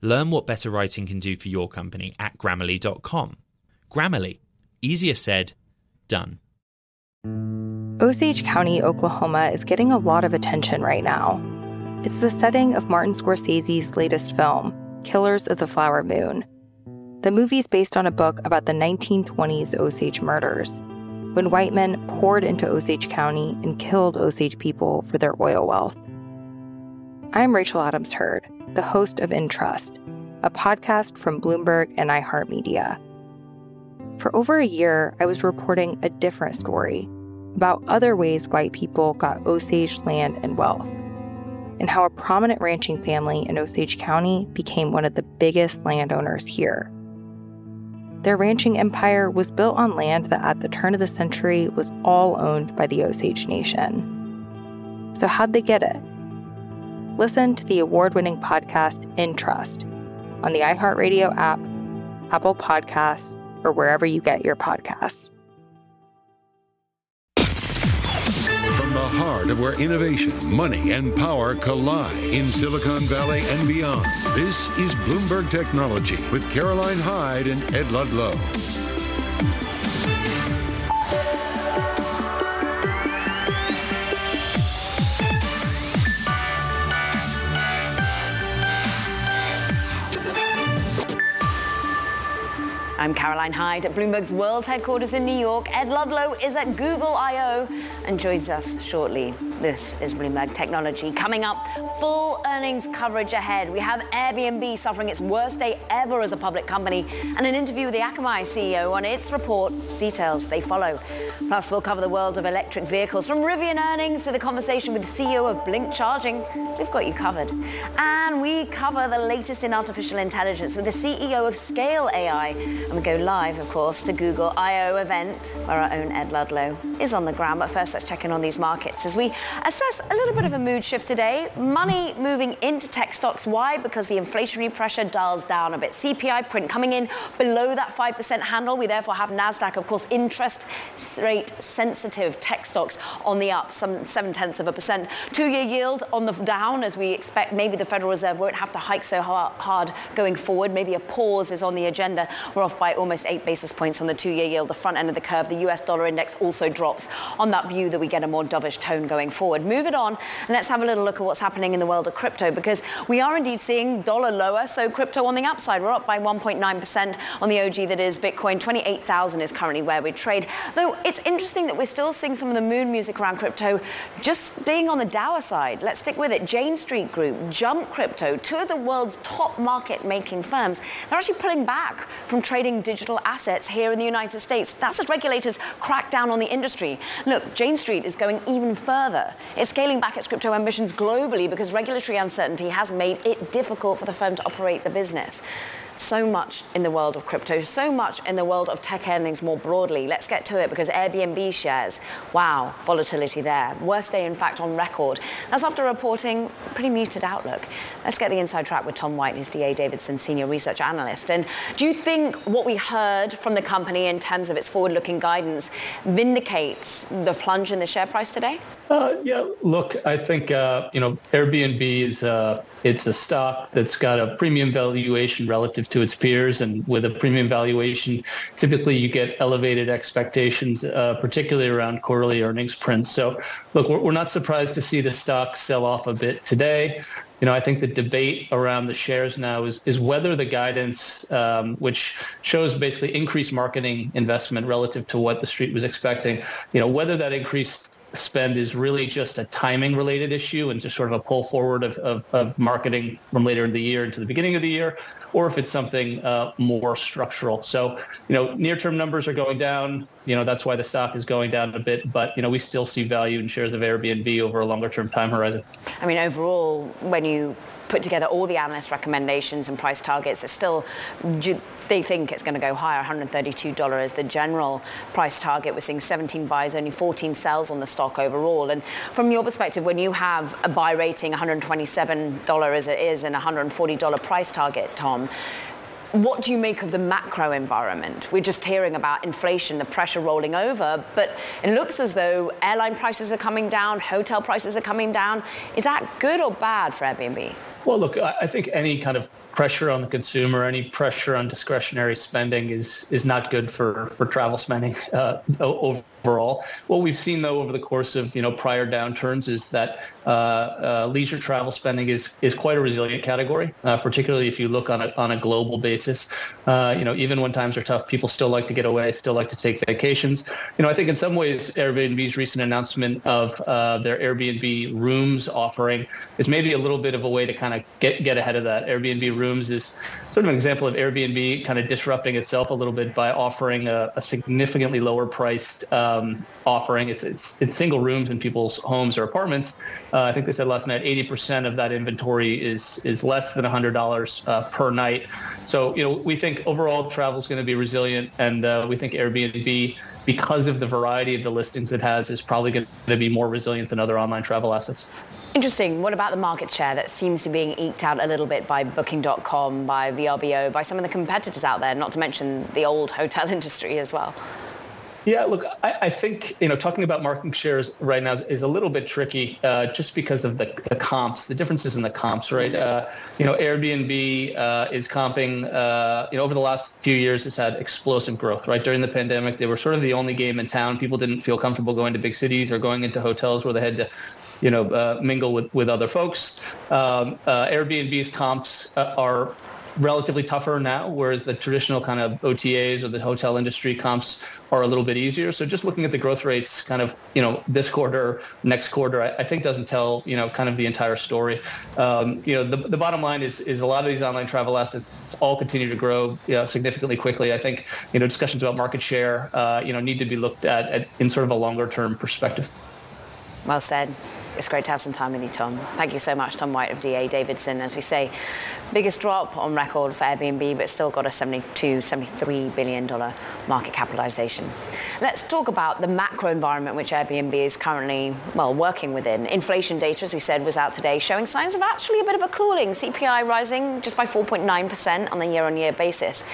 Learn what better writing can do for your company at Grammarly.com. Grammarly. Easier said, done. Osage County, Oklahoma is getting a lot of attention right now. It's the setting of Martin Scorsese's latest film, Killers of the Flower Moon. The movie's based on a book about the 1920s Osage murders, when white men poured into Osage County and killed Osage people for their oil wealth. I'm Rachel Adams Heard, the host of InTrust, a podcast from Bloomberg and iHeartMedia. For over a year, I was reporting a different story about other ways white people got Osage land and wealth, and how a prominent ranching family in Osage County became one of the biggest landowners here. Their ranching empire was built on land that at the turn of the century was all owned by the Osage Nation. So how'd they get it? Listen to the award-winning podcast InTrust on the iHeartRadio app, Apple Podcasts, or wherever you get your podcasts. From the heart of where innovation, money, and power collide in Silicon Valley and beyond, this is Bloomberg Technology with Caroline Hyde and Ed Ludlow. I'm Caroline Hyde at Bloomberg's World Headquarters in New York. Ed Ludlow is at Google I/O and joins us shortly. This is Bloomberg Technology. Coming up, full earnings coverage ahead. We have Airbnb suffering its worst day ever as a public company and an interview with the Akamai CEO on its report. Details, they follow. Plus, we'll cover the world of electric vehicles, from Rivian earnings to the conversation with the CEO of Blink Charging. We've got you covered. And we cover the latest in artificial intelligence with the CEO of Scale AI. And we go live, of course, to Google I/O event, where our own Ed Ludlow is on the ground. But first, let's check in on these markets as we assess a little bit of a mood shift today. Money moving into tech stocks. Why? Because the inflationary pressure dials down a bit. CPI print coming in below that 5% handle. We therefore have NASDAQ, of course, interest rate sensitive tech stocks on the up, some 0.7%. 2-year yield on the down, as we expect. Maybe the Federal Reserve won't have to hike so hard going forward. Maybe a pause is on the agenda. We're off by almost 8 basis points on the 2-year yield, the front end of the curve. The US dollar index also drops on that view that we get a more dovish tone going forward. Move it on, and let's have a little look at what's happening in the world of crypto, because we are indeed seeing dollar lower, so crypto on the upside. We're up by 1.9% on the OG that is Bitcoin. 28,000 is currently where we trade. Though it's interesting that we're still seeing some of the moon music around crypto just being on the dour side. Let's stick with it. Jane Street Group, Jump Crypto, two of the world's top market-making firms, they're actually pulling back from trading digital assets here in the United States. That's as regulators crack down on the industry. Look, Jane Street is going even further. It's scaling back its crypto ambitions globally because regulatory uncertainty has made it difficult for the firm to operate the business. So much in the world of crypto, so much in the world of tech earnings more broadly. Let's get to it, because Airbnb shares, wow, volatility there. Worst day, in fact, on record. That's after reporting pretty muted outlook. Let's get the inside track with Tom White, who's DA Davidson senior research analyst. And do you think what we heard from the company in terms of its forward-looking guidance vindicates the plunge in the share price today? Look, I think, Airbnb is it's a stock that's got a premium valuation relative to its peers. And with a premium valuation, typically you get elevated expectations, particularly around quarterly earnings prints. So, look, we're not surprised to see the stock sell off a bit today. You know, I think the debate around the shares now is whether the guidance, which shows basically increased marketing investment relative to what the street was expecting, you know, whether that increased spend is really just a timing related issue and just sort of a pull forward of marketing from later in the year into the beginning of the year, or if it's something more structural. So, you know, near-term numbers are going down. You know, that's why the stock is going down a bit. But, you know, we still see value in shares of Airbnb over a longer-term time horizon. I mean, overall, when you put together all the analyst recommendations and price targets. It's still, they think it's going to go higher, $132 is the general price target. We're seeing 17 buys, only 14 sells on the stock overall. And from your perspective, when you have a buy rating $127 as it is and $140 price target, Tom, what do you make of the macro environment? We're just hearing about inflation, the pressure rolling over, but it looks as though airline prices are coming down, hotel prices are coming down. Is that good or bad for Airbnb? Well, look, I think any kind of pressure on the consumer, any pressure on discretionary spending is not good for travel spending overall. What we've seen, though, over the course of prior downturns is that leisure travel spending is quite a resilient category, particularly if you look on a global basis. Even when times are tough, people still like to get away, still like to take vacations. I think in some ways, Airbnb's recent announcement of their Airbnb rooms offering is maybe a little bit of a way to kind of get ahead of that. Airbnb rooms is sort of an example of Airbnb kind of disrupting itself a little bit by offering a significantly lower priced offering. It's single rooms in people's homes or apartments. I think they said last night 80% of that inventory is less than $100 per night. So we think overall travel is going to be resilient, and we think Airbnb, because of the variety of the listings it has, is probably going to be more resilient than other online travel assets. Interesting. What about the market share that seems to be being eked out a little bit by Booking.com, by VRBO, by some of the competitors out there, not to mention the old hotel industry as well? Yeah, look, I think, talking about market shares right now is a little bit tricky just because of the comps, the differences in the comps, right? Airbnb is comping, over the last few years, it's had explosive growth, right? During the pandemic, they were sort of the only game in town. People didn't feel comfortable going to big cities or going into hotels where they had to mingle with other folks. Airbnb's comps are relatively tougher now, whereas the traditional kind of OTAs or the hotel industry comps are a little bit easier. So just looking at the growth rates kind of, this quarter, next quarter, I think doesn't tell, kind of the entire story. The bottom line is a lot of these online travel assets all continue to grow significantly quickly. I think, discussions about market share, need to be looked at in sort of a longer term perspective. Well said. It's great to have some time with you, Tom. Thank you so much, Tom White of DA Davidson. As we say, biggest drop on record for Airbnb, but still got a $73 billion market capitalization. Let's talk about the macro environment which Airbnb is currently, working within. Inflation data, as we said, was out today, showing signs of actually a bit of a cooling. CPI rising just by 4.9% on a year-on-year basis.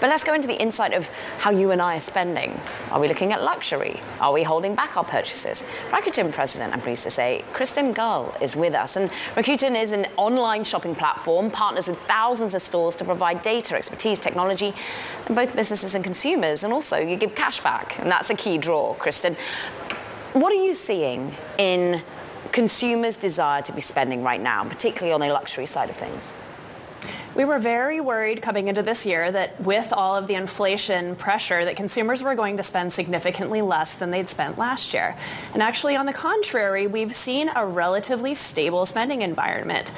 But let's go into the insight of how you and I are spending. Are we looking at luxury? Are we holding back our purchases? Rakuten president, I'm pleased to say, Kristen Gull is with us. And Rakuten is an online shopping platform, partners with thousands of stores to provide data, expertise, technology, and both businesses and consumers. And also, you give cash back, and that's a key draw, Kristen. What are you seeing in consumers' desire to be spending right now, particularly on the luxury side of things? We were very worried coming into this year that with all of the inflation pressure that consumers were going to spend significantly less than they'd spent last year. And actually, on the contrary, we've seen a relatively stable spending environment,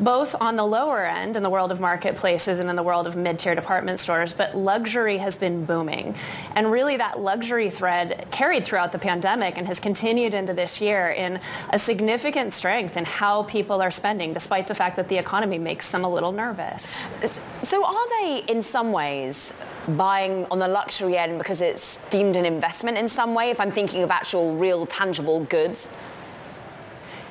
both on the lower end in the world of marketplaces and in the world of mid-tier department stores, but luxury has been booming. And really that luxury thread carried throughout the pandemic and has continued into this year in a significant strength in how people are spending, despite the fact that the economy makes them a little nervous. So are they in some ways buying on the luxury end because it's deemed an investment in some way, if I'm thinking of actual real tangible goods?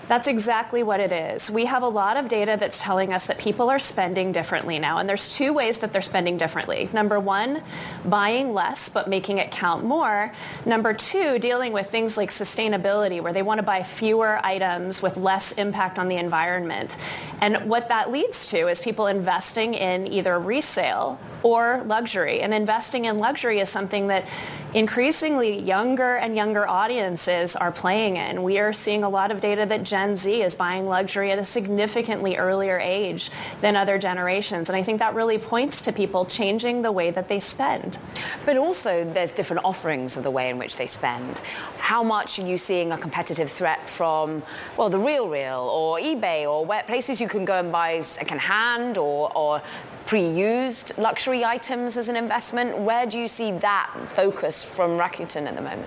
That's exactly what it is. We have a lot of data that's telling us that people are spending differently now, and there's two ways that they're spending differently. Number one, buying less but making it count more. Number two, dealing with things like sustainability, where they want to buy fewer items with less impact on the environment. And what that leads to is people investing in either resale or luxury. And investing in luxury is something that increasingly younger and younger audiences are playing in. We are seeing a lot of data that Gen Z is buying luxury at a significantly earlier age than other generations. And I think that really points to people changing the way that they spend. But also there's different offerings of the way in which they spend. How much are you seeing a competitive threat from, the RealReal or eBay or where places you can go and buy secondhand or pre-used luxury items as an investment? Where do you see that focus from Rakuten at the moment?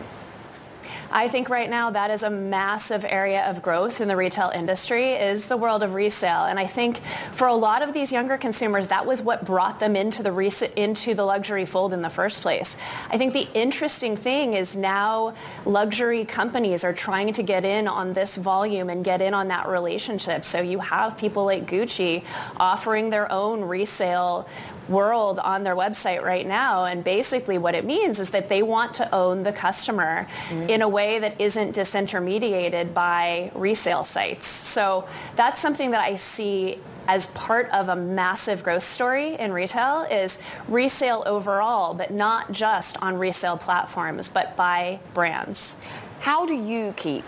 I think right now that is a massive area of growth in the retail industry, is the world of resale. And I think for a lot of these younger consumers, that was what brought them into the luxury fold in the first place. I think the interesting thing is now luxury companies are trying to get in on this volume and get in on that relationship. So you have people like Gucci offering their own resale world on their website right now, and basically what it means is that they want to own the customer in a way that isn't disintermediated by resale sites. So that's something that I see as part of a massive growth story in retail, is resale overall, but not just on resale platforms, but by brands. How do you keep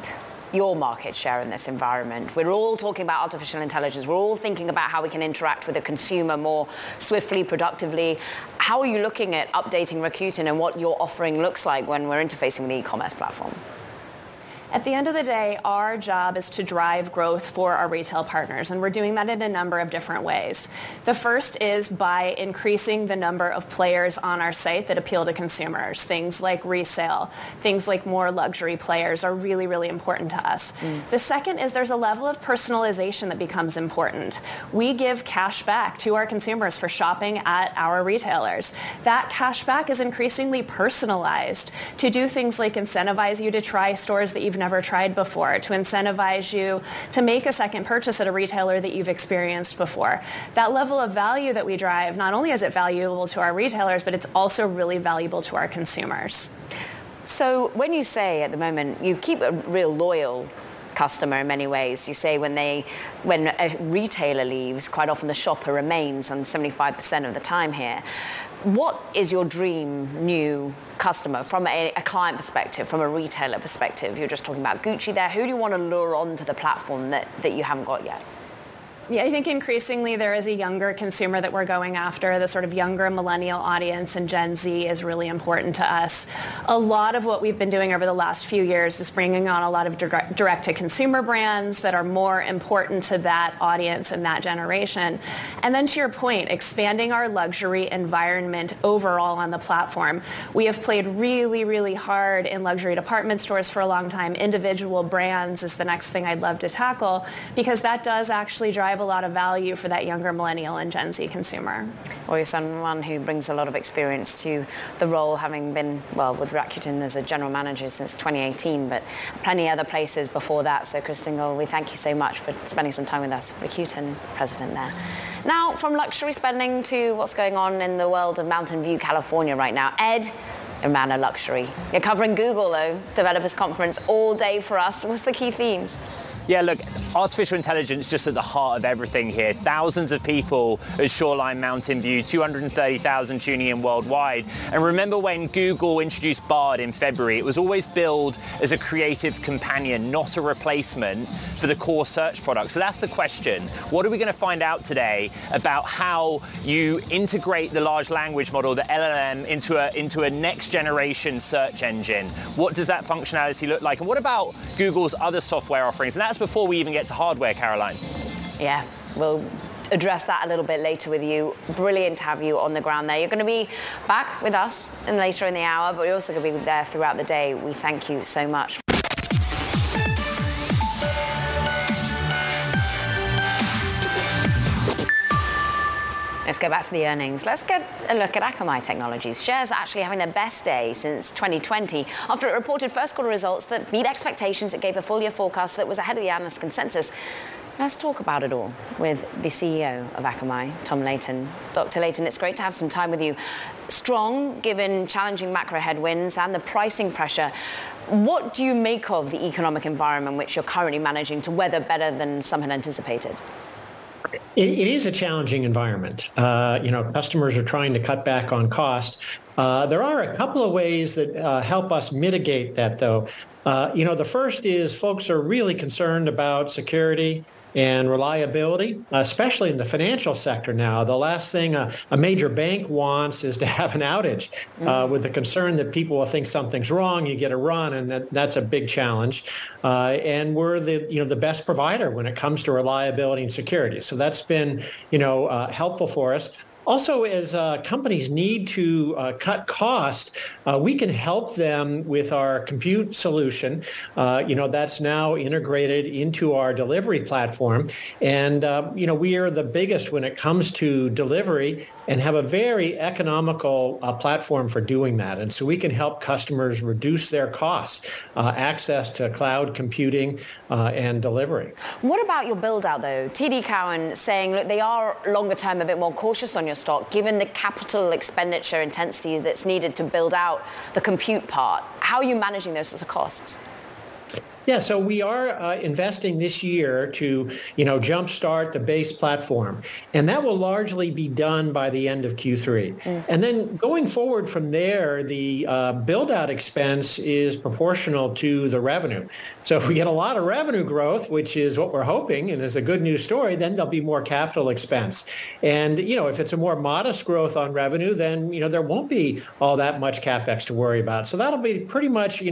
your market share in this environment? We're all talking about artificial intelligence. We're all thinking about how we can interact with the consumer more swiftly, productively. How are you looking at updating Rakuten and what your offering looks like when we're interfacing with the e-commerce platform? At the end of the day, our job is to drive growth for our retail partners, and we're doing that in a number of different ways. The first is by increasing the number of players on our site that appeal to consumers. Things like resale, things like more luxury players are really, really important to us. The second is there's a level of personalization that becomes important. We give cash back to our consumers for shopping at our retailers. That cash back is increasingly personalized to do things like incentivize you to try stores that you've never tried before, to incentivize you to make a second purchase at a retailer that you've experienced before. That level of value that we drive, not only is it valuable to our retailers, but it's also really valuable to our consumers. So when you say at the moment, you keep a real loyal customer in many ways. You say when a retailer leaves, quite often the shopper remains on 75% of the time here. What is your dream new customer from a client perspective, from a retailer perspective? You're just talking about Gucci there. Who do you want to lure onto the platform that you haven't got yet? Yeah, I think increasingly there is a younger consumer that we're going after. The sort of younger millennial audience and Gen Z is really important to us. A lot of what we've been doing over the last few years is bringing on a lot of direct-to-consumer brands that are more important to that audience and that generation. And then to your point, expanding our luxury environment overall on the platform. We have played really, really hard in luxury department stores for a long time. Individual brands is the next thing I'd love to tackle, because that does actually drive a lot of value for that younger millennial and Gen Z consumer. Well, you're someone who brings a lot of experience to the role, having been, well, with Rakuten as a general manager since 2018, but plenty other places before that. So, Kristin Gold, we thank you so much for spending some time with us. Rakuten president there. Now, from luxury spending to what's going on in the world of Mountain View, California right now. Ed, you're a man of luxury. You're covering Google, though, developers conference all day for us. What's the key themes? Yeah, look, artificial intelligence just at the heart of everything here. Thousands of people at Shoreline Mountain View, 230,000 tuning in worldwide. And remember when Google introduced Bard in February, it was always billed as a creative companion, not a replacement for the core search product. So that's the question. What are we going to find out today about how you integrate the large language model, the LLM, into a next generation search engine? What does that functionality look like? And what about Google's other software offerings? And that's before we even get to hardware, Caroline. Yeah, we'll address that a little bit later with you. Brilliant to have you on the ground there. You're going to be back with us later in the hour, but you're also going to be there throughout the day. We thank you so much. Let's go back to the earnings. Let's get a look at Akamai Technologies. Shares are actually having their best day since 2020 after it reported first quarter results that beat expectations. It gave a full year forecast that was ahead of the analyst consensus. Let's talk about it all with the CEO of Akamai, Tom Leighton. Dr. Leighton, it's great to have some time with you. Strong, given challenging macro headwinds and the pricing pressure. What do you make of the economic environment which you're currently managing to weather better than some had anticipated? It is a challenging environment. Customers are trying to cut back on cost. There are a couple of ways that help us mitigate that, though. The first is folks are really concerned about security and reliability, especially in the financial sector now. The last thing a major bank wants is to have an outage with the concern that people will think something's wrong, you get a run, and that's a big challenge. And we're the best provider when it comes to reliability and security. So that's been helpful for us. Also, as companies need to cut cost, we can help them with our compute solution. That's now integrated into our delivery platform. And, we are the biggest when it comes to delivery and have a very economical platform for doing that. And so we can help customers reduce their costs, access to cloud computing and delivery. What about your build out, though? TD Cowen saying, look, they are longer term a bit more cautious on your stock, given the capital expenditure intensity that's needed to build out the compute part. How are you managing those sorts of costs? Yeah, so we are investing this year to, jumpstart the base platform. And that will largely be done by the end of Q3. And then going forward from there, the build-out expense is proportional to the revenue. So if we get a lot of revenue growth, which is what we're hoping and is a good news story, then there'll be more capital expense. And, if it's a more modest growth on revenue, then, there won't be all that much CapEx to worry about. So that'll be pretty much,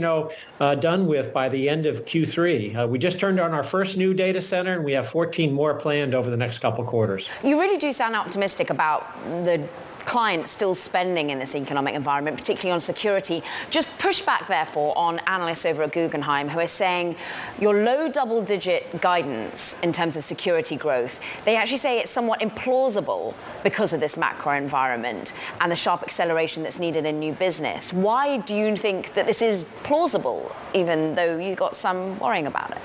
done with by the end of Q3. We just turned on our first new data center, and we have 14 more planned over the next couple quarters. You really do sound optimistic about the clients still spending in this economic environment, particularly on security. Just pushback, therefore, on analysts over at Guggenheim who are saying your low double-digit guidance in terms of security growth, they actually say it's somewhat implausible because of this macro environment and the sharp acceleration that's needed in new business. Why do you think that this is plausible, even though you got some worrying about it?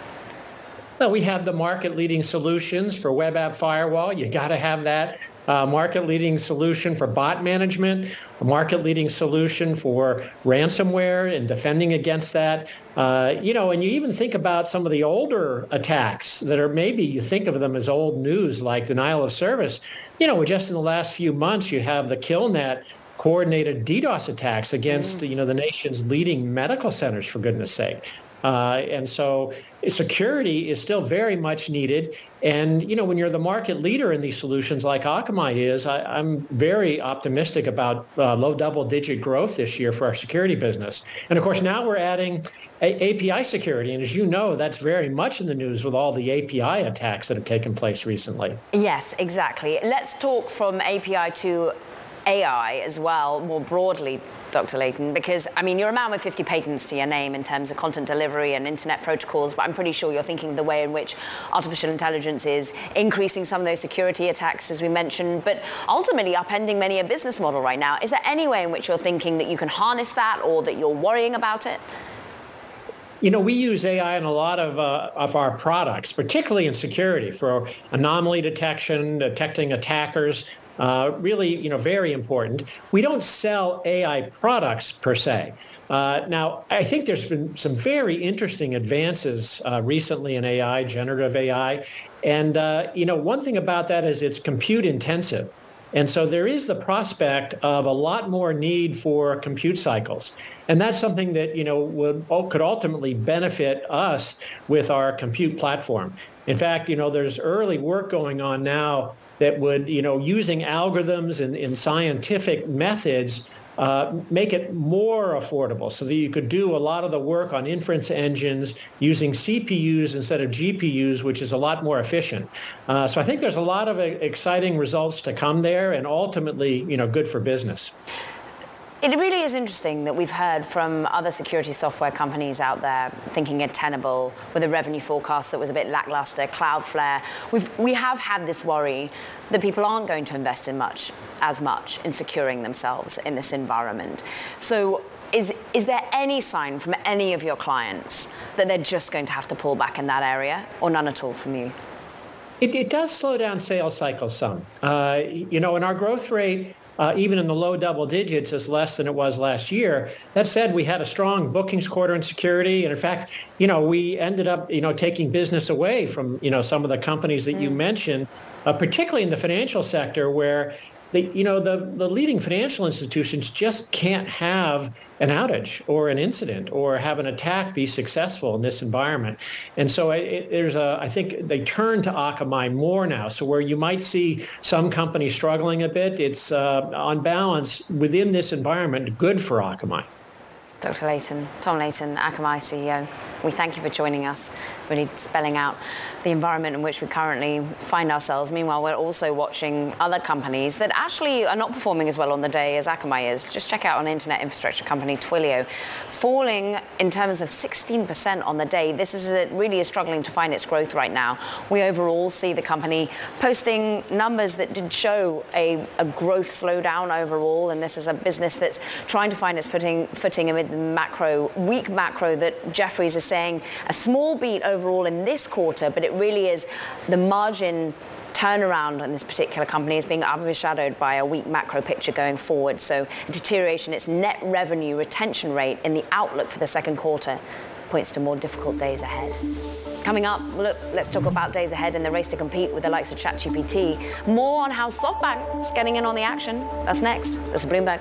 Well, we have the market-leading solutions for web app firewall. You got to have that. Market-leading solution for bot management, a market-leading solution for ransomware and defending against that. And you even think about some of the older attacks that are maybe you think of them as old news, like denial of service. Just in the last few months, you have the KillNet coordinated DDoS attacks against, the nation's leading medical centers, for goodness sake. And so security is still very much needed. And, when you're the market leader in these solutions like Akamai is, I'm very optimistic about low double-digit growth this year for our security business. And, of course, now we're adding API security. And as you know, that's very much in the news with all the API attacks that have taken place recently. Yes, exactly. Let's talk from API to AI as well, more broadly, Dr. Leighton, because, you're a man with 50 patents to your name in terms of content delivery and internet protocols, but I'm pretty sure you're thinking of the way in which artificial intelligence is increasing some of those security attacks, as we mentioned, but ultimately upending many a business model right now. Is there any way in which you're thinking that you can harness that or that you're worrying about it? We use AI in a lot of our products, particularly in security, for anomaly detection, detecting attackers. Really, very important. We don't sell AI products per se. Now, I think there's been some very interesting advances recently in AI, generative AI. And, one thing about that is it's compute intensive. And so there is the prospect of a lot more need for compute cycles. And that's something that, could ultimately benefit us with our compute platform. In fact, there's early work going on now that would, using algorithms and scientific methods, make it more affordable so that you could do a lot of the work on inference engines using CPUs instead of GPUs, which is a lot more efficient. So I think there's a lot of exciting results to come there and ultimately, good for business. It really is interesting that we've heard from other security software companies out there thinking of Tenable with a revenue forecast that was a bit lackluster, Cloudflare. We have had this worry that people aren't going to invest in as much in securing themselves in this environment. So is there any sign from any of your clients that they're just going to have to pull back in that area, or none at all from you? It does slow down sales cycles some. And our growth rate, even in the low double digits, is less than it was last year. That said, we had a strong bookings quarter in security. And in fact, we ended up, taking business away from, some of the companies that you mentioned, particularly in the financial sector where the leading financial institutions just can't have an outage or an incident or have an attack be successful in this environment. And so I think they turn to Akamai more now. So where you might see some companies struggling a bit, it's on balance within this environment, good for Akamai. Dr. Leighton, Tom Leighton, Akamai CEO. We thank you for joining us, really spelling out the environment in which we currently find ourselves. Meanwhile, we're also watching other companies that actually are not performing as well on the day as Akamai is. Just check out on internet infrastructure company Twilio, falling in terms of 16% on the day. This is really is struggling to find its growth right now. We overall see the company posting numbers that did show a growth slowdown overall, and this is a business that's trying to find its footing amid the weak macro that Jefferies is saying a small beat overall in this quarter, but it really is the margin turnaround on this particular company is being overshadowed by a weak macro picture going forward. So deterioration, its net revenue retention rate in the outlook for the second quarter points to more difficult days ahead. Coming up, let's talk about days ahead and the race to compete with the likes of ChatGPT. More on how SoftBank's getting in on the action. That's next. This is Bloomberg.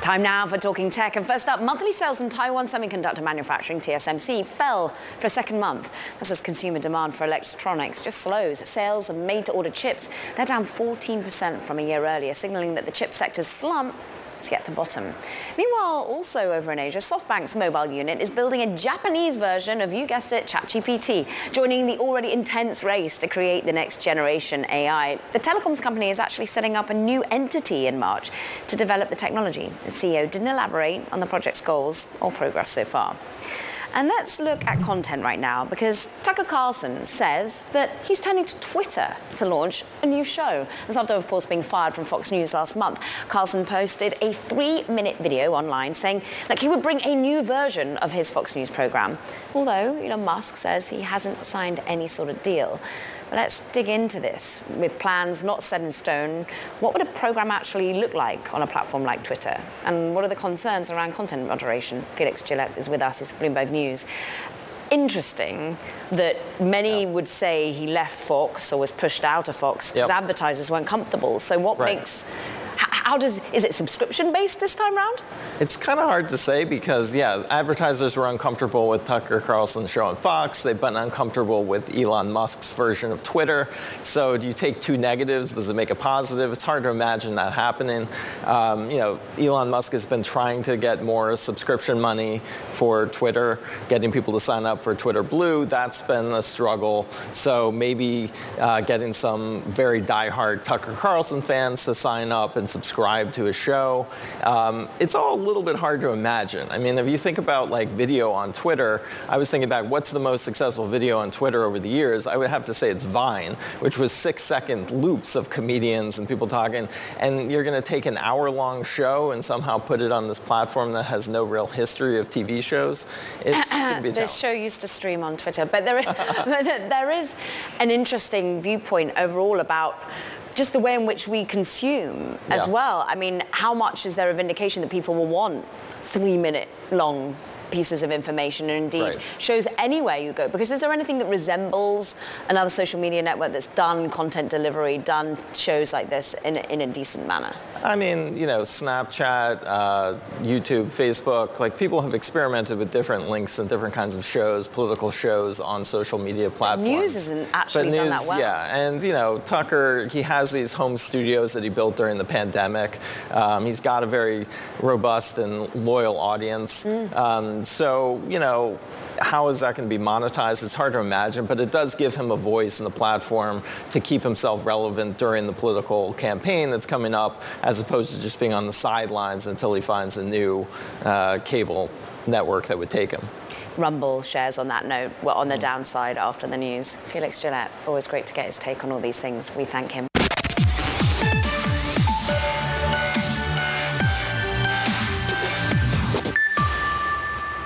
Time now for Talking Tech. And first up, monthly sales from Taiwan semiconductor manufacturing, TSMC, fell for a second month. This is consumer demand for electronics just slows. Sales of made-to-order chips, they're down 14% from a year earlier, signaling that the chip sector's slump is yet to bottom. Meanwhile, also over in Asia, SoftBank's mobile unit is building a Japanese version of, you guessed it, ChatGPT, joining the already intense race to create the next generation AI. The telecoms company is actually setting up a new entity in March to develop the technology. The CEO didn't elaborate on the project's goals or progress so far. And let's look at content right now, because Tucker Carlson says that he's turning to Twitter to launch a new show. This after, of course, being fired from Fox News last month. Carlson posted a 3-minute video online saying he would bring a new version of his Fox News program, although Elon Musk says he hasn't signed any sort of deal. But let's dig into this. With plans not set in stone, what would a program actually look like on a platform like Twitter? And what are the concerns around content moderation? Felix Gillette is with us. It's Bloomberg News. Interesting that many would say he left Fox or was pushed out of Fox because advertisers weren't comfortable. So what makes... Is it subscription-based this time around? It's kind of hard to say because, advertisers were uncomfortable with Tucker Carlson's show on Fox. They've been uncomfortable with Elon Musk's version of Twitter. So do you take two negatives? Does it make a positive? It's hard to imagine that happening. Elon Musk has been trying to get more subscription money for Twitter, getting people to sign up for Twitter Blue. That's been a struggle. So maybe getting some very diehard Tucker Carlson fans to sign up and subscribe to a show. It's all a little bit hard to imagine. I mean, if you think about like video on Twitter, I was thinking about what's the most successful video on Twitter over the years. I would have to say it's Vine, which was 6-second loops of comedians and people talking. And you're going to take an hour-long show and somehow put it on this platform that has no real history of TV shows. It's going to be a challenge. This show used to stream on Twitter, but there is an interesting viewpoint overall about just the way in which we consume as well. I mean, how much is there of indication that people will want 3-minute long pieces of information, and indeed shows anywhere you go? Because is there anything that resembles another social media network that's done content delivery, done shows like this in a decent manner? I mean, you know, Snapchat, YouTube, Facebook, like people have experimented with different links and different kinds of shows, political shows on social media platforms. News isn't actually done that well. Yeah, and you know, Tucker, he has these home studios that he built during the pandemic. He's got a very robust and loyal audience. So, you know, how is that going to be monetized? It's hard to imagine, but it does give him a voice in the platform to keep himself relevant during the political campaign that's coming up, as opposed to just being on the sidelines until he finds a new cable network that would take him. Rumble shares on that note were on the downside after the news. Felix Gillette, always great to get his take on all these things. We thank him.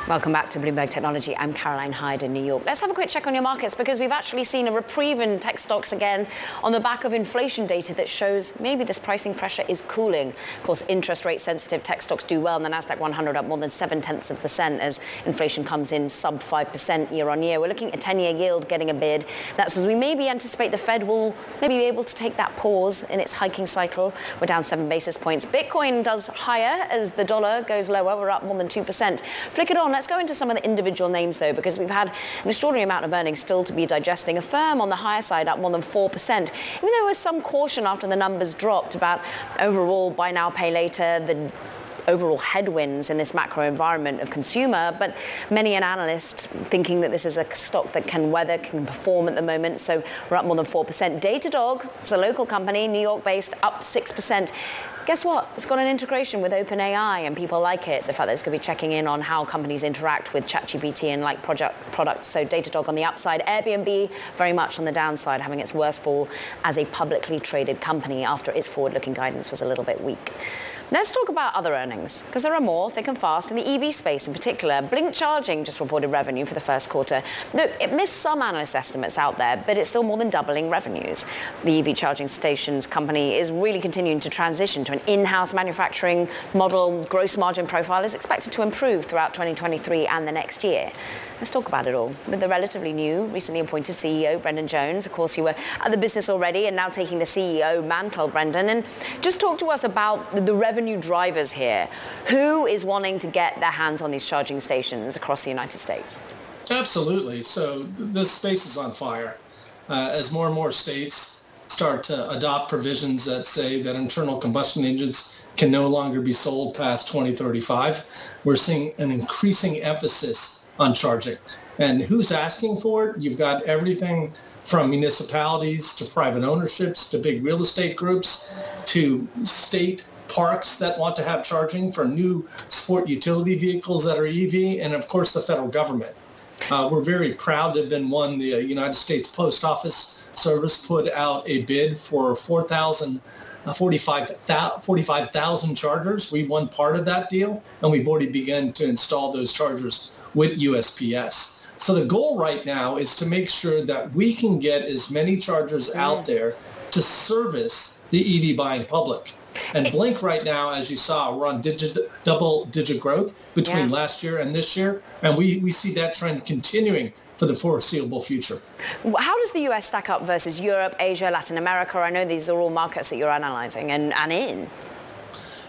Welcome back to Bloomberg Technology. I'm Caroline Hyde in New York. Let's have a quick check on your markets, because we've actually seen a reprieve in tech stocks again on the back of inflation data that shows maybe this pricing pressure is cooling. Of course, interest rate sensitive tech stocks do well, and the NASDAQ 100 up more than 0.7% as inflation comes in sub 5% year on year. We're looking at 10-year yield getting a bid. That's as we maybe anticipate the Fed will maybe be able to take that pause in its hiking cycle. We're down 7 basis points. Bitcoin does higher as the dollar goes lower. We're up more than 2%. Flick it on. Let's go into some of the individual names, though, because we've had an extraordinary amount of earnings still to be digesting. A firm on the higher side up more than 4%. Even though there was some caution after the numbers dropped about overall buy now, pay later, the overall headwinds in this macro environment of consumer, but many an analyst thinking that this is a stock that can weather, can perform at the moment, so we're up more than 4%. Datadog, it's a local company, New York-based, up 6%. Guess what? It's got an integration with OpenAI, and people like it. The fact that it's going to be checking in on how companies interact with ChatGPT and like products. So Datadog on the upside. Airbnb very much on the downside, having its worst fall as a publicly traded company after its forward-looking guidance was a little bit weak. Let's talk about other earnings, because there are more, thick and fast, in the EV space in particular. Blink Charging just reported revenue for the first quarter. Look, it missed some analyst estimates out there, but it's still more than doubling revenues. The EV charging stations company is really continuing to transition to an in-house manufacturing model. Gross margin profile is expected to improve throughout 2023 and the next year. Let's talk about it all with the relatively new, recently appointed CEO, Brendan Jones. Of course, you were at the business already and now taking the CEO mantle, Brendan. And just talk to us about the revenue drivers here. Who is wanting to get their hands on these charging stations across the United States? Absolutely. So this space is on fire. As more and more states start to adopt provisions that say that internal combustion engines can no longer be sold past 2035, we're seeing an increasing emphasis on charging. And who's asking for it? You've got everything from municipalities to private ownerships to big real estate groups to state parks that want to have charging for new sport utility vehicles that are EV, and of course the federal government. We're very proud to have been one. The United States Post Office Service put out a bid for 45,000 chargers. We won part of that deal, and we've already begun to install those chargers with USPS. So the goal right now is to make sure that we can get as many chargers out there to service the EV buying public. And Blink right now, as you saw, we're on double-digit growth between last year and this year, and we see that trend continuing for the foreseeable future. How does the U.S. stack up versus Europe, Asia, Latin America? I know these are all markets that you're analyzing and in.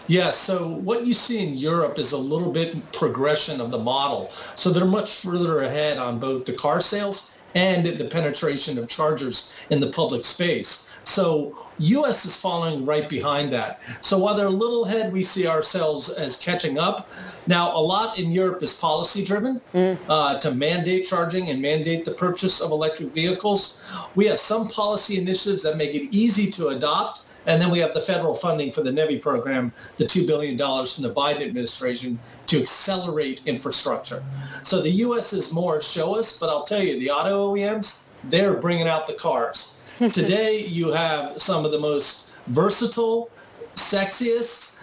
Yeah, so what you see in Europe is a little bit progression of the model. So they're much further ahead on both the car sales and the penetration of chargers in the public space. So U.S. is following right behind that. So while they're a little ahead, we see ourselves as catching up. Now, a lot in Europe is policy-driven to mandate charging and mandate the purchase of electric vehicles. We have some policy initiatives that make it easy to adopt And then we have the federal funding for the NEVI program, the $2 billion from the Biden administration to accelerate infrastructure. So the U.S. is more show us, but I'll tell you, the auto OEMs, they're bringing out the cars. Today, you have some of the most versatile, sexiest,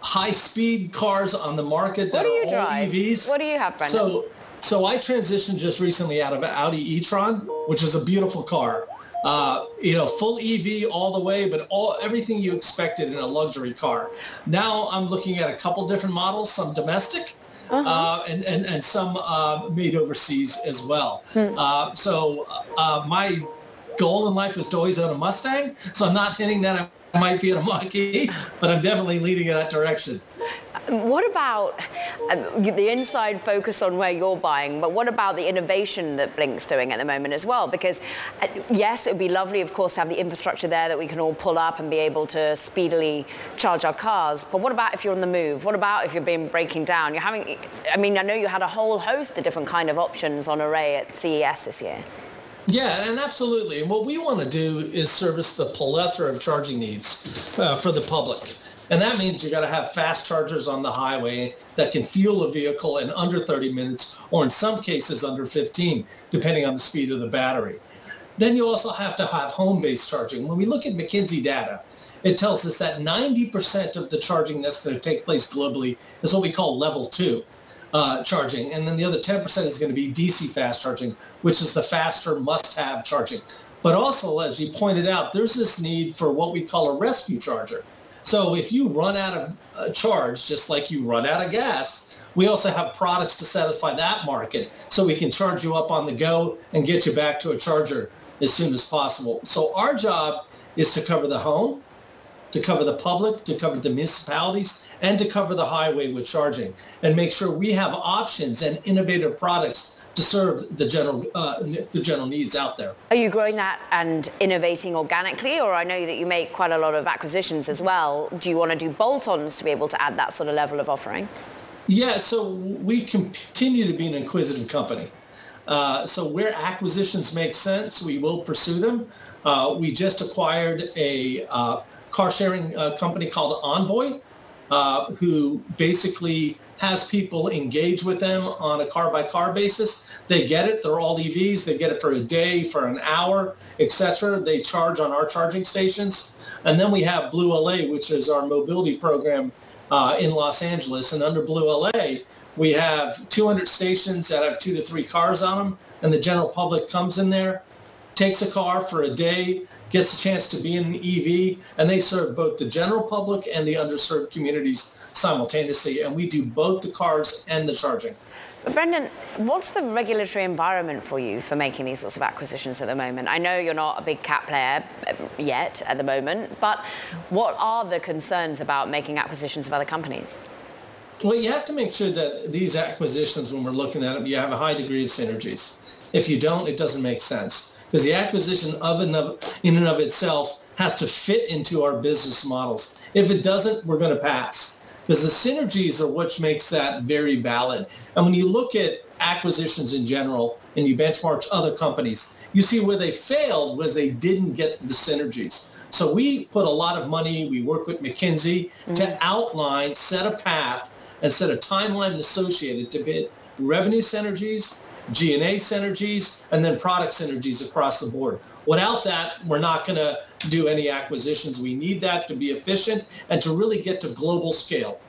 high-speed cars on the market that are all EVs. What do you have, Brendan? So I transitioned just recently out of Audi e-tron, which is a beautiful car. Full EV all the way, but everything you expected in a luxury car. Now I'm looking at a couple different models, some domestic and some made overseas as well. My goal in life is to always own a Mustang, so I'm not hitting that. I might be in a monkey, but I'm definitely leading in that direction. What about the inside focus on where you're buying, but what about the innovation that Blink's doing at the moment as well? Because, yes, it would be lovely, of course, to have the infrastructure there that we can all pull up and be able to speedily charge our cars. But what about if you're on the move? What about if you're breaking down? I know you had a whole host of different kind of options on array at CES this year. Yeah, and absolutely. And what we want to do is service the plethora of charging needs for the public. And that means you got to have fast chargers on the highway that can fuel a vehicle in under 30 minutes, or in some cases under 15, depending on the speed of the battery. Then you also have to have home-based charging. When we look at McKinsey data, it tells us that 90% of the charging that's going to take place globally is what we call level 2. Charging, and then the other 10% is going to be DC fast charging, which is the faster must-have charging. But also, as you pointed out, there's this need for what we call a rescue charger. So if you run out of charge, just like you run out of gas, we also have products to satisfy that market, so we can charge you up on the go and get you back to a charger as soon as possible. So our job is to cover the home, to cover the public, to cover the municipalities, and to cover the highway with charging, and make sure we have options and innovative products to serve the general needs out there. Are you growing that and innovating organically, or I know that you make quite a lot of acquisitions as well. Do you want to do bolt-ons to be able to add that sort of level of offering? Yeah, so we continue to be an inquisitive company. So where acquisitions make sense, we will pursue them. We just acquired a car-sharing company called Envoy, who basically has people engage with them on a car-by-car basis. They get it. They're all EVs. They get it for a day, for an hour, etc. They charge on our charging stations. And then we have Blue LA, which is our mobility program in Los Angeles. And under Blue LA, we have 200 stations that have 2 to 3 cars on them. And the general public comes in there, takes a car for a day, gets a chance to be in an EV, and they serve both the general public and the underserved communities simultaneously, and we do both the cars and the charging. But Brendan, what's the regulatory environment for you for making these sorts of acquisitions at the moment? I know you're not a big cap player yet at the moment, but what are the concerns about making acquisitions of other companies? Well, you have to make sure that these acquisitions, when we're looking at them, you have a high degree of synergies. If you don't, it doesn't make sense. Because the acquisition in and of itself has to fit into our business models. If it doesn't, we're going to pass. Because the synergies are what makes that very valid. And when you look at acquisitions in general and you benchmark other companies, you see where they failed was they didn't get the synergies. So we put a lot of money, we work with McKinsey to outline, set a path, and set a timeline associated to bid revenue synergies, G&A synergies, and then product synergies across the board. Without that, we're not going to do any acquisitions. We need that to be efficient and to really get to global scale.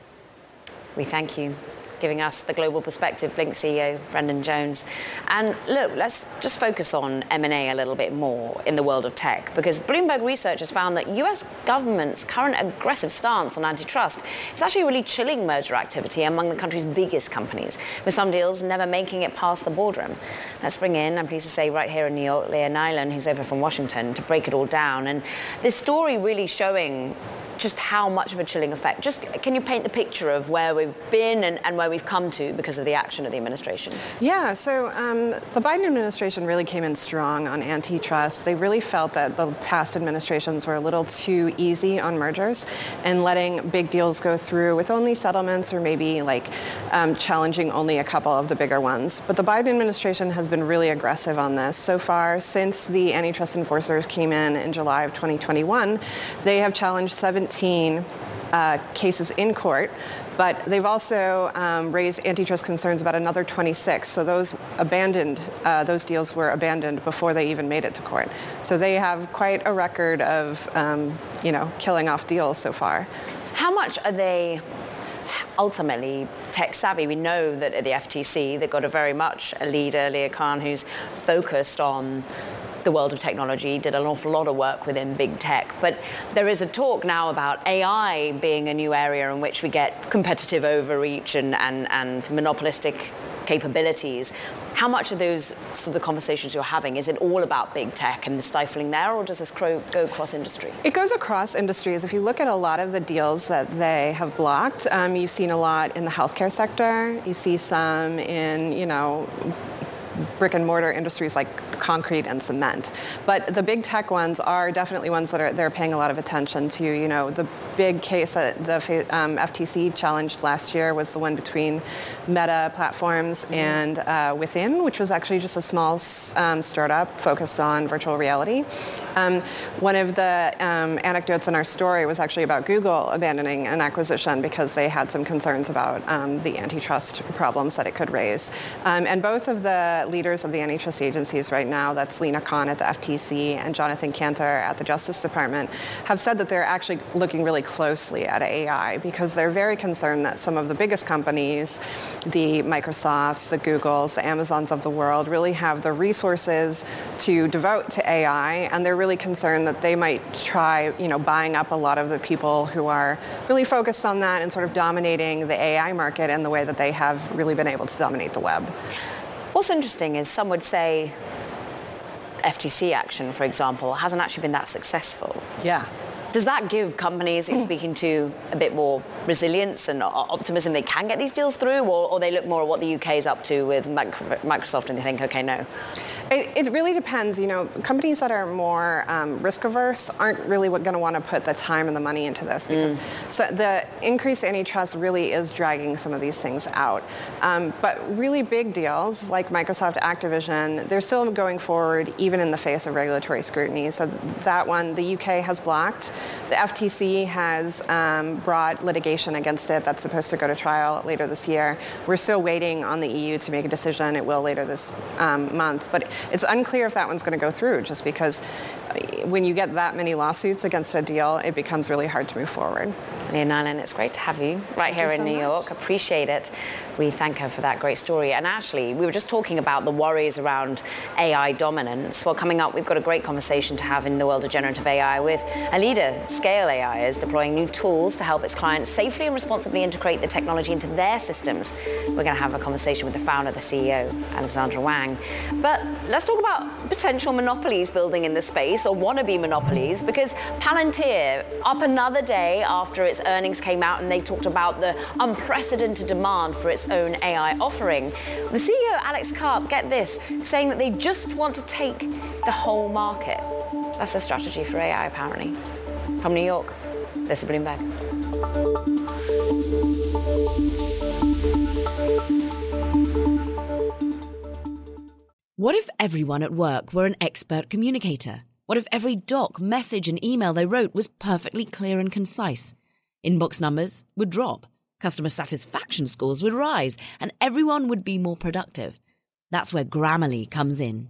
We thank you for giving us the global perspective, Blink CEO Brendan Jones. And look, let's just focus on M&A a little bit more in the world of tech, because Bloomberg Research has found that US government's current aggressive stance on antitrust is actually really chilling merger activity among the country's biggest companies, with some deals never making it past the boardroom. Let's bring in, I'm pleased to say right here in New York, Leah Nyland, who's over from Washington, to break it all down. And this story really showing just how much of a chilling effect? Just can you paint the picture of where we've been and where we've come to because of the action of the administration? Yeah, so the Biden administration really came in strong on antitrust. They really felt that the past administrations were a little too easy on mergers and letting big deals go through with only settlements or maybe like challenging only a couple of the bigger ones. But the Biden administration has been really aggressive on this. So far, since the antitrust enforcers came in July of 2021, they have challenged 17 cases in court, but they've also raised antitrust concerns about another 26. So those deals were abandoned before they even made it to court. So they have quite a record of, killing off deals so far. How much are they ultimately tech-savvy? We know that at the FTC, they've got a lead earlier, Khan, who's focused on the world of technology, did an awful lot of work within big tech. But there is a talk now about AI being a new area in which we get competitive overreach and monopolistic capabilities. How much of those sort of the conversations you're having, is it all about big tech and the stifling there, or does this go cross-industry? It goes across industries. If you look at a lot of the deals that they have blocked, you've seen a lot in the healthcare sector. You see some in, brick and mortar industries like concrete and cement. But the big tech ones are definitely ones that they're paying a lot of attention to. The big case that the FTC challenged last year was the one between Meta Platforms and Within, which was actually just a small startup focused on virtual reality. One of the anecdotes in our story was actually about Google abandoning an acquisition because they had some concerns about the antitrust problems that it could raise. And both of the leaders of the antitrust agencies right now, that's Lena Khan at the FTC and Jonathan Kanter at the Justice Department, have said that they're actually looking really closely at AI because they're very concerned that some of the biggest companies, the Microsofts, the Googles, the Amazons of the world, really have the resources to devote to AI, and they're really concerned that they might try, buying up a lot of the people who are really focused on that and sort of dominating the AI market in the way that they have really been able to dominate the web. What's interesting is some would say FTC action, for example, hasn't actually been that successful. Yeah. Does that give companies you're speaking to a bit more resilience and optimism they can get these deals through, or they look more at what the UK is up to with Microsoft and they think, okay, no? It really depends. Companies that are more risk-averse aren't really going to want to put the time and the money into this because so the increased antitrust really is dragging some of these things out. But really big deals like Microsoft, Activision, they're still going forward even in the face of regulatory scrutiny. So that one, the UK has blocked. The FTC has brought litigation against it that's supposed to go to trial later this year. We're still waiting on the EU to make a decision. It will later this month. But it's unclear if that one's going to go through just because when you get that many lawsuits against a deal, it becomes really hard to move forward. Leonardo, it's great to have you right here in New York. Appreciate it. We thank her for that great story. And Ashley, we were just talking about the worries around AI dominance. Well, coming up, we've got a great conversation to have in the world of generative AI with a leader. Scale AI is deploying new tools to help its clients safely and responsibly integrate the technology into their systems. We're going to have a conversation with the founder, the CEO, Alexandra Wang. But let's talk about potential monopolies building in the space, or wannabe monopolies, because Palantir, up another day after its earnings came out and they talked about the unprecedented demand for its own AI offering. The CEO, Alex Karp, get this, saying that they just want to take the whole market. That's the strategy for AI, apparently. From New York, this is Bloomberg. What if everyone at work were an expert communicator? What if every doc, message, and email they wrote was perfectly clear and concise? Inbox numbers would drop, customer satisfaction scores would rise, and everyone would be more productive. That's where Grammarly comes in.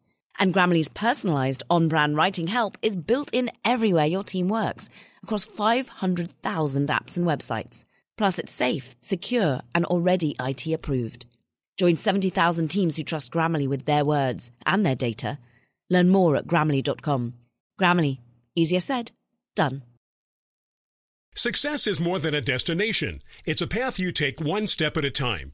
And Grammarly's personalized on-brand writing help is built in everywhere your team works, across 500,000 apps and websites. Plus, it's safe, secure, and already IT approved. Join 70,000 teams who trust Grammarly with their words and their data. Learn more at Grammarly.com. Grammarly. Easier said, done. Success is more than a destination. It's a path you take one step at a time.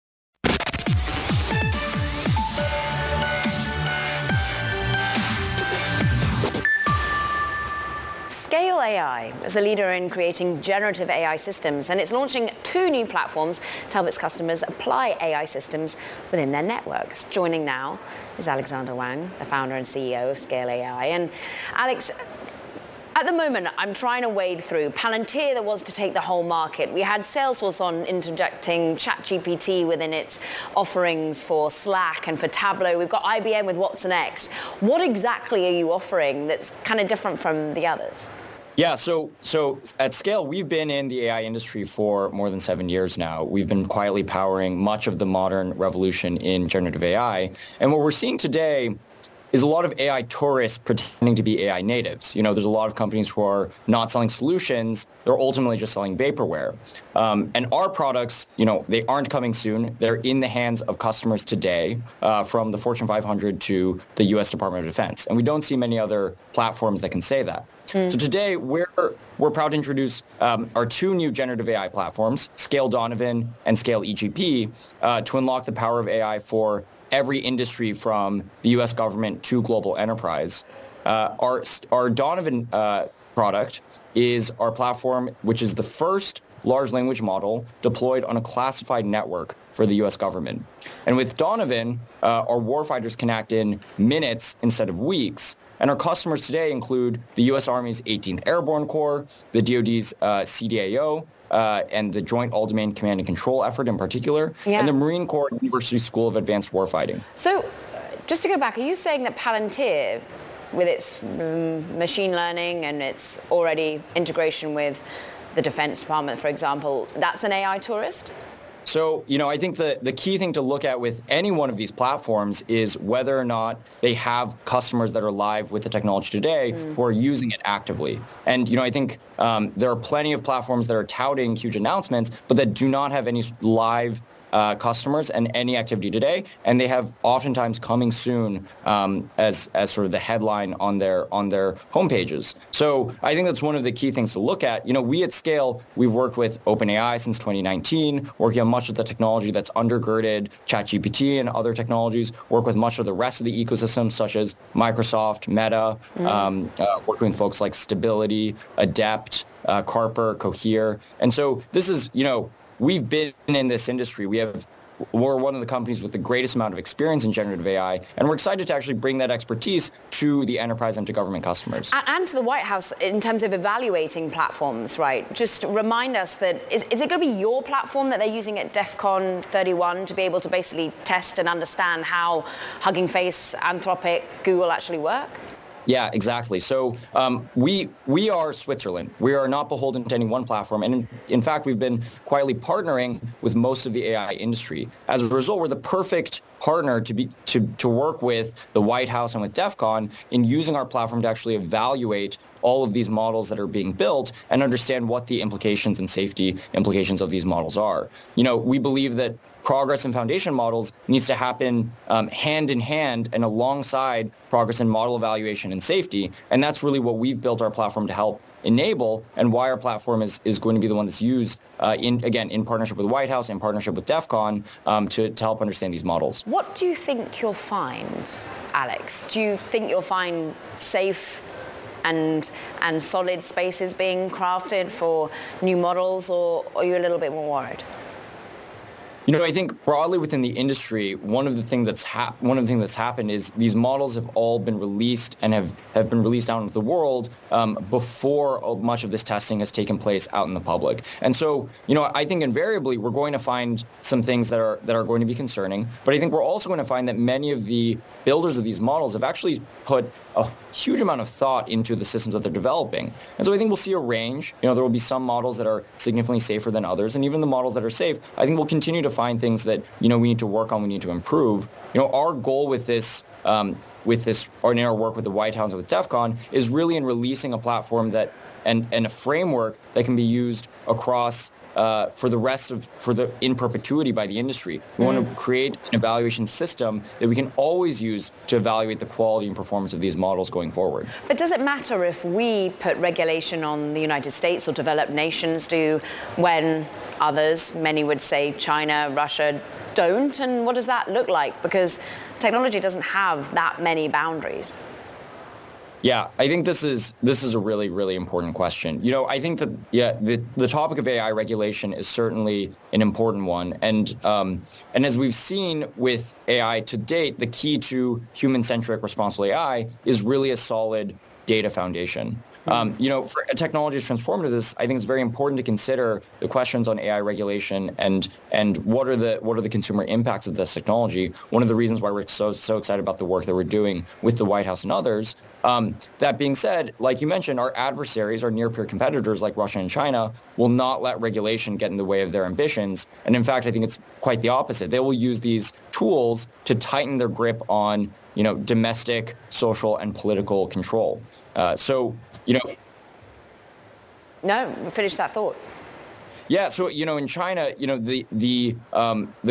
Scale AI is a leader in creating generative AI systems, and it's launching two new platforms to help its customers apply AI systems within their networks. Joining now is Alexander Wang, the founder and CEO of Scale AI. And Alex, at the moment, I'm trying to wade through Palantir that wants to take the whole market. We had Salesforce on interjecting ChatGPT within its offerings for Slack and for Tableau. We've got IBM with watsonx. What exactly are you offering that's kind of different from the others? Yeah, so at Scale, we've been in the AI industry for more than 7 years now. We've been quietly powering much of the modern revolution in generative AI. And what we're seeing today is a lot of AI tourists pretending to be AI natives. You know, there's a lot of companies who are not selling solutions. They're ultimately just selling vaporware. And our products, you know, they aren't coming soon. They're in the hands of customers today, from the Fortune 500 to the U.S. Department of Defense. And we don't see many other platforms that can say that. So today, we're proud to introduce our two new generative AI platforms, Scale Donovan and Scale EGP, to unlock the power of AI for every industry from the U.S. government to global enterprise. Our Donovan product is our platform, which is the first large language model deployed on a classified network for the U.S. government. And with Donovan, our warfighters can act in minutes instead of weeks. And our customers today include the U.S. Army's 18th Airborne Corps, the DoD's CDAO, and the Joint All-Domain Command and Control effort in particular, and the Marine Corps University School of Advanced Warfighting. So just to go back, are you saying that Palantir, with its machine learning and its already integration with the Defense Department, for example, that's an AI tourist? So, you know, I think the key thing to look at with any one of these platforms is whether or not they have customers that are live with the technology today who are using it actively. And, you know, I think there are plenty of platforms that are touting huge announcements, but that do not have any live customers and any activity today, and they have oftentimes coming soon as sort of the headline on their homepages. So I think that's one of the key things to look at. You know, we at Scale, we've worked with OpenAI since 2019, working on much of the technology that's undergirded ChatGPT and other technologies, work with much of the rest of the ecosystem, such as Microsoft, Meta, working with folks like Stability, Adept, Carper, Cohere. And so this is, you know, we've been in this industry. We're one of the companies with the greatest amount of experience in generative AI, and we're excited to actually bring that expertise to the enterprise and to government customers. And to the White House in terms of evaluating platforms, right? Just remind us that, is it going to be your platform that they're using at DEF CON 31 to be able to basically test and understand how Hugging Face, Anthropic, Google actually work? Yeah, exactly. So we are Switzerland. We are not beholden to any one platform. And in fact, we've been quietly partnering with most of the AI industry. As a result, we're the perfect partner to work with the White House and with DEF CON in using our platform to actually evaluate all of these models that are being built and understand what the implications and safety implications of these models are. You know, we believe that progress in foundation models needs to happen hand in hand and alongside progress in model evaluation and safety. And that's really what we've built our platform to help enable, and why our platform is going to be the one that's used, in partnership with the White House, in partnership with DEF CON, to help understand these models. What do you think you'll find? Alex? Do you think you'll find safe and solid spaces being crafted for new models, or are you a little bit more worried? You know, I think broadly within the industry, one of the things that's happened is these models have all been released and have been released out into the world before much of this testing has taken place out in the public. And so, you know, I think invariably we're going to find some things that are going to be concerning, but I think we're also going to find that many of the builders of these models have actually put a huge amount of thought into the systems that they're developing. And so I think we'll see a range. You know, there will be some models that are significantly safer than others, and even the models that are safe, I think we'll continue to find things that, you know, we need to work on, we need to improve. You know, our goal with this, or in our work with the White House, with DEF CON, is really in releasing a platform that, and a framework that can be used across for the in perpetuity by the industry. We want to create an evaluation system that we can always use to evaluate the quality and performance of these models going forward. But does it matter if we put regulation on the United States or developed nations do when others, many would say China, Russia, don't? And what does that look like? Because technology doesn't have that many boundaries. Yeah, I think this is a really, really important question. You know, I think that, yeah, the topic of AI regulation is certainly an important one. And as we've seen with AI to date, the key to human-centric responsible AI is really a solid data foundation. You know, for a technology as transformative as this, I think it's very important to consider the questions on AI regulation and what are the consumer impacts of this technology. One of the reasons why we're so excited about the work that we're doing with the White House and others. That being said, like you mentioned, our adversaries, our near-peer competitors like Russia and China, will not let regulation get in the way of their ambitions. And in fact, I think it's quite the opposite. They will use these tools to tighten their grip on, you know, domestic, social, and political control. So, you know. No, finish that thought. Yeah, so, you know, in China, you know, the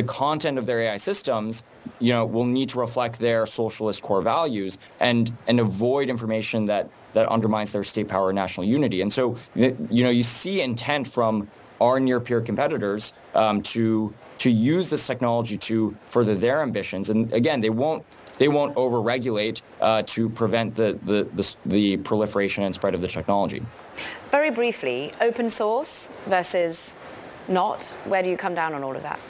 content of their AI systems, you know, will need to reflect their socialist core values and avoid information that undermines their state power and national unity. And so, you know, you see intent from our near-peer competitors to use this technology to further their ambitions. And again, they won't over-regulate to prevent the proliferation and spread of the technology. Very briefly, open source versus not, where do you come down on all of that?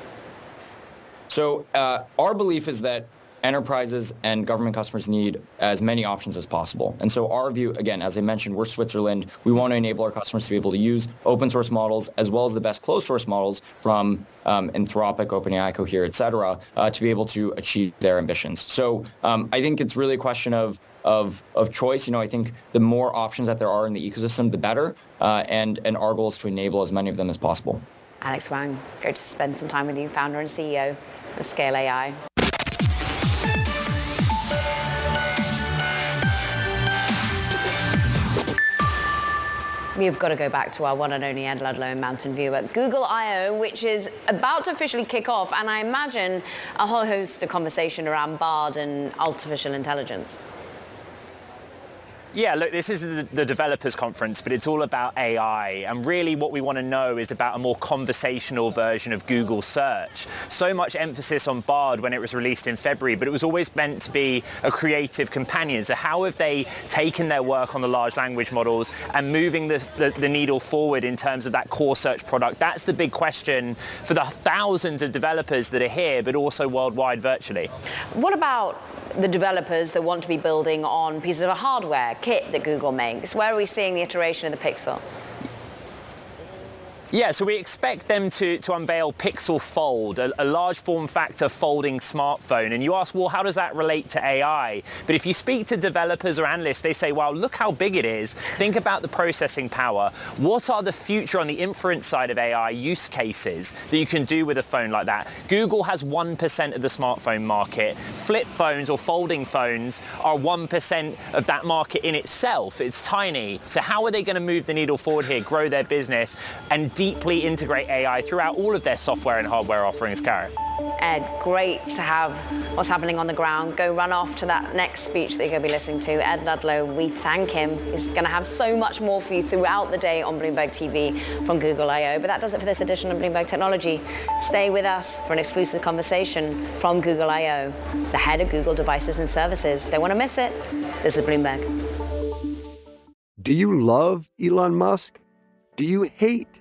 So our belief is that enterprises and government customers need as many options as possible. And so our view, again, as I mentioned, we're Switzerland. We want to enable our customers to be able to use open source models as well as the best closed source models from Anthropic, OpenAI, Cohere, et cetera, to be able to achieve their ambitions. So I think it's really a question of choice. You know, I think the more options that there are in the ecosystem, the better. And our goal is to enable as many of them as possible. Alex Wang, great to spend some time with you, founder and CEO of Scale AI. We've got to go back to our one and only Ed Ludlow in Mountain View at Google I/O, which is about to officially kick off, and I imagine a whole host of conversation around Bard and artificial intelligence. Yeah, look, this is the developers conference, but it's all about AI. And really what we want to know is about a more conversational version of Google search. So much emphasis on Bard when it was released in February, but it was always meant to be a creative companion. So how have they taken their work on the large language models and moving the needle forward in terms of that core search product? That's the big question for the thousands of developers that are here, but also worldwide virtually. What about the developers that want to be building on pieces of hardware, kit that Google makes? Where are we seeing the iteration of the Pixel? Yeah, so we expect them to unveil Pixel Fold, a large form factor folding smartphone. And you ask, well, how does that relate to AI? But if you speak to developers or analysts, they say, wow, look how big it is. Think about the processing power. What are the future on the inference side of AI use cases that you can do with a phone like that? Google has 1% of the smartphone market. Flip phones or folding phones are 1% of that market in itself. It's tiny. So how are they going to move the needle forward here, grow their business, and deeply integrate AI throughout all of their software and hardware offerings, Karen. Ed, great to have what's happening on the ground. Go run off to that next speech that you're going to be listening to. Ed Ludlow, we thank him. He's going to have so much more for you throughout the day on Bloomberg TV from Google I/O. But that does it for this edition of Bloomberg Technology. Stay with us for an exclusive conversation from Google I/O, the head of Google Devices and Services. Don't want to miss it. This is Bloomberg. Do you love Elon Musk? Do you hate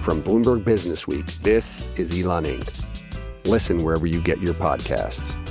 From Bloomberg Businessweek, this is Elon Inc. Listen wherever you get your podcasts.